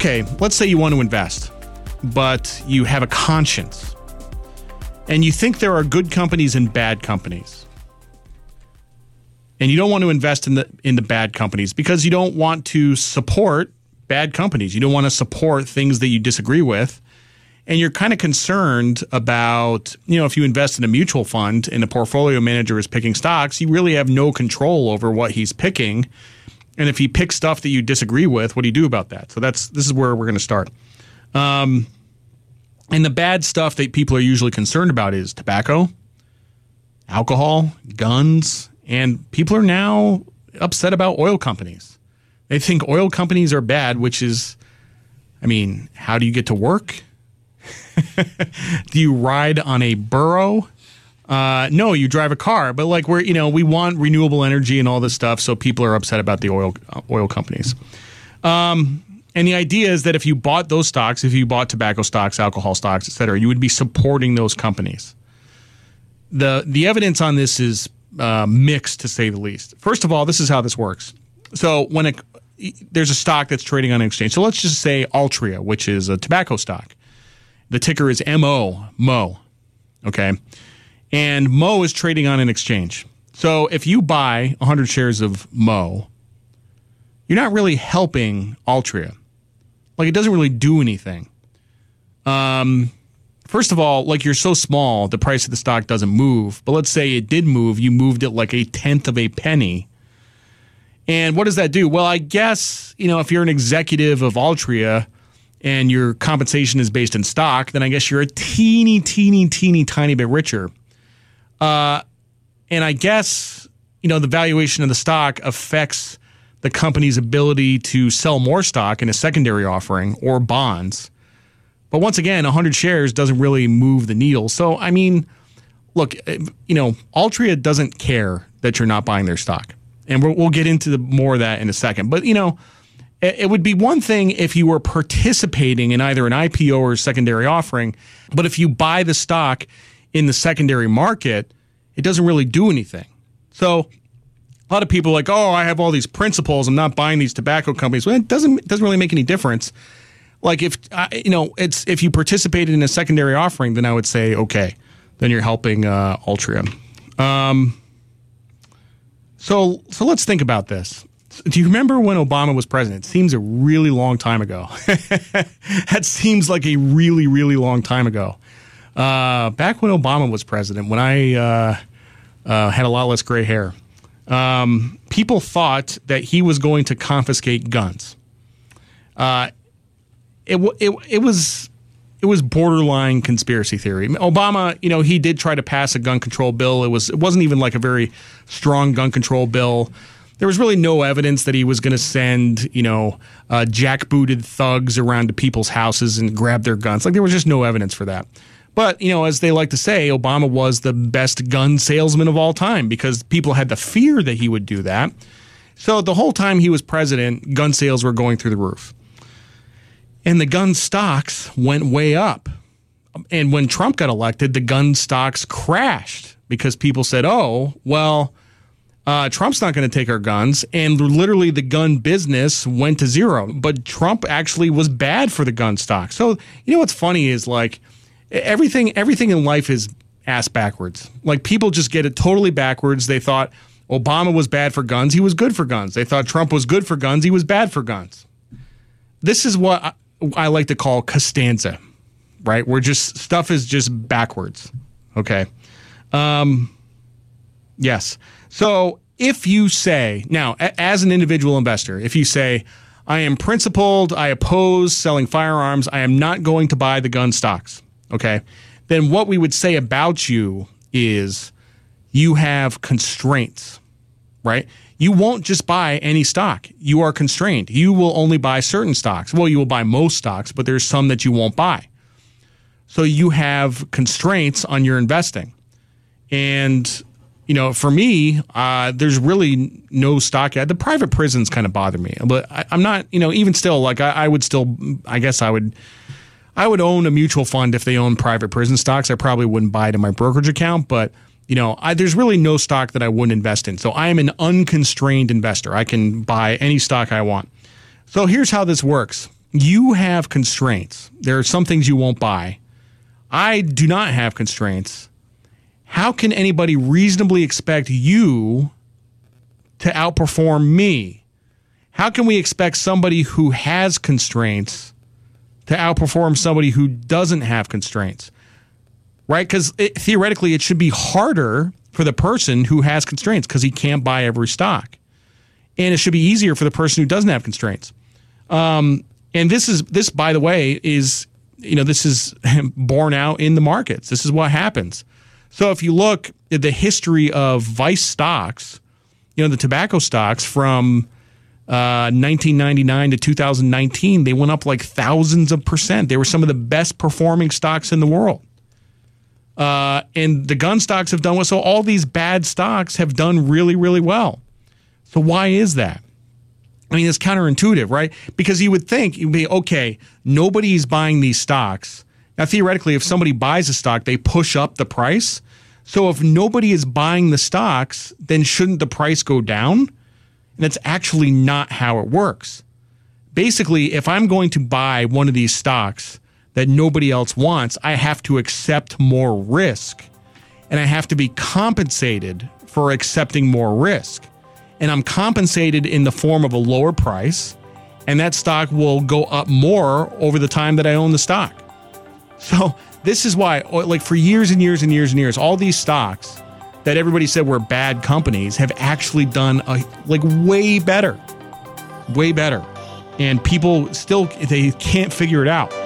okay, let's say you want to invest, but you have a conscience and you think there are good companies and bad companies. And you don't want to invest in the bad companies because you don't want to support bad companies. You don't want to support things that you disagree with. And you're kind of concerned about, you know, if you invest in a mutual fund and the portfolio manager is picking stocks, you really have no control over what he's picking. And if he picks stuff that you disagree with, what do you do about that? So this is where we're going to start. And the bad stuff that people are usually concerned about is tobacco, alcohol, guns. And people are now upset about oil companies. They think oil companies are bad, which is, I mean, how do you get to work? Do you ride on a burro? No, you drive a car. But like we want renewable energy and all this stuff, so people are upset about the oil companies. And the idea is that if you bought those stocks, if you bought tobacco stocks, alcohol stocks, et cetera, you would be supporting those companies. The evidence on this is mixed, to say the least. First of all, this is how this works. So when there's a stock that's trading on an exchange. So let's just say Altria, which is a tobacco stock. The ticker is MO. Okay. And MO is trading on an exchange. So if you buy 100 shares of MO, you're not really helping Altria. Like, it doesn't really do anything. First of all, like, you're so small, the price of the stock doesn't move. But let's say it did move. You moved it like 0.1 of a penny. And what does that do? Well, I guess, you know, if you're an executive of Altria and your compensation is based in stock, then I guess you're a teeny tiny bit richer. And I guess, you know, the valuation of the stock affects the company's ability to sell more stock in a secondary offering or bonds. But once again, 100 shares doesn't really move the needle. So, I mean, look, you know, Altria doesn't care that you're not buying their stock. And we'll get into more of that in a second. But, you know, it would be one thing if you were participating in either an IPO or a secondary offering. But if you buy the stock in the secondary market, it doesn't really do anything. So a lot of people are like, oh, I have all these principles. I'm not buying these tobacco companies. Well, it doesn't really make any difference. Like, if you know, it's if you participated in a secondary offering, then I would say, okay, then you're helping Altria. So let's think about this. Do you remember when Obama was president? It seems a really long time ago. That seems like a really, really long time ago. Back when Obama was president, when I had a lot less gray hair, people thought that he was going to confiscate guns. It was borderline conspiracy theory. Obama, you know, he did try to pass a gun control bill. It wasn't even like a very strong gun control bill. There was really no evidence that he was going to send, you know, jackbooted thugs around to people's houses and grab their guns. Like, there was just no evidence for that. But, you know, as they like to say, Obama was the best gun salesman of all time because people had the fear that he would do that. So the whole time he was president, gun sales were going through the roof. And the gun stocks went way up. And when Trump got elected, the gun stocks crashed because people said, oh, well, Trump's not going to take our guns. And literally the gun business went to zero. But Trump actually was bad for the gun stock. So, you know, what's funny is, like, everything in life is ass backwards. Like, people just get it totally backwards. They thought Obama was bad for guns. He was good for guns. They thought Trump was good for guns. He was bad for guns. This is what I like to call Costanza, right? Where just stuff is just backwards. Okay. Yes. So if you say now, as an individual investor, if you say, I am principled, I oppose selling firearms, I am not going to buy the gun stocks. Okay. Then what we would say about you is you have constraints, right? You won't just buy any stock. You are constrained. You will only buy certain stocks. Well, you will buy most stocks, but there's some that you won't buy. So you have constraints on your investing. And, you know, for me, there's really no stock. The private prisons kind of bother me. But I'm not, you know, even still, like, I would still, I guess I would own a mutual fund if they own private prison stocks. I probably wouldn't buy it in my brokerage account, but you know, there's really no stock that I wouldn't invest in. So I am an unconstrained investor. I can buy any stock I want. So here's how this works. You have constraints. There are some things you won't buy. I do not have constraints. How can anybody reasonably expect you to outperform me? How can we expect somebody who has constraints to outperform somebody who doesn't have constraints? Right? Because theoretically, it should be harder for the person who has constraints because he can't buy every stock. And it should be easier for the person who doesn't have constraints. And this, by the way, is, you know, this is borne out in the markets. This is what happens. So if you look at the history of vice stocks, you know, the tobacco stocks from 1999 to 2019, they went up like thousands of percent. They were some of the best performing stocks in the world. And the gun stocks have done well. So all these bad stocks have done really, really well. So why is that? I mean, it's counterintuitive, right? Because you would think, you'd be, okay, nobody's buying these stocks. Now, theoretically, if somebody buys a stock, they push up the price. So if nobody is buying the stocks, then shouldn't the price go down? And that's actually not how it works. Basically, if I'm going to buy one of these stocks that nobody else wants, I have to accept more risk. And I have to be compensated for accepting more risk. And I'm compensated in the form of a lower price, and that stock will go up more over the time that I own the stock. So this is why, like, for years and years and years and years, all these stocks that everybody said were bad companies have actually done like way better, way better. And people still, they can't figure it out.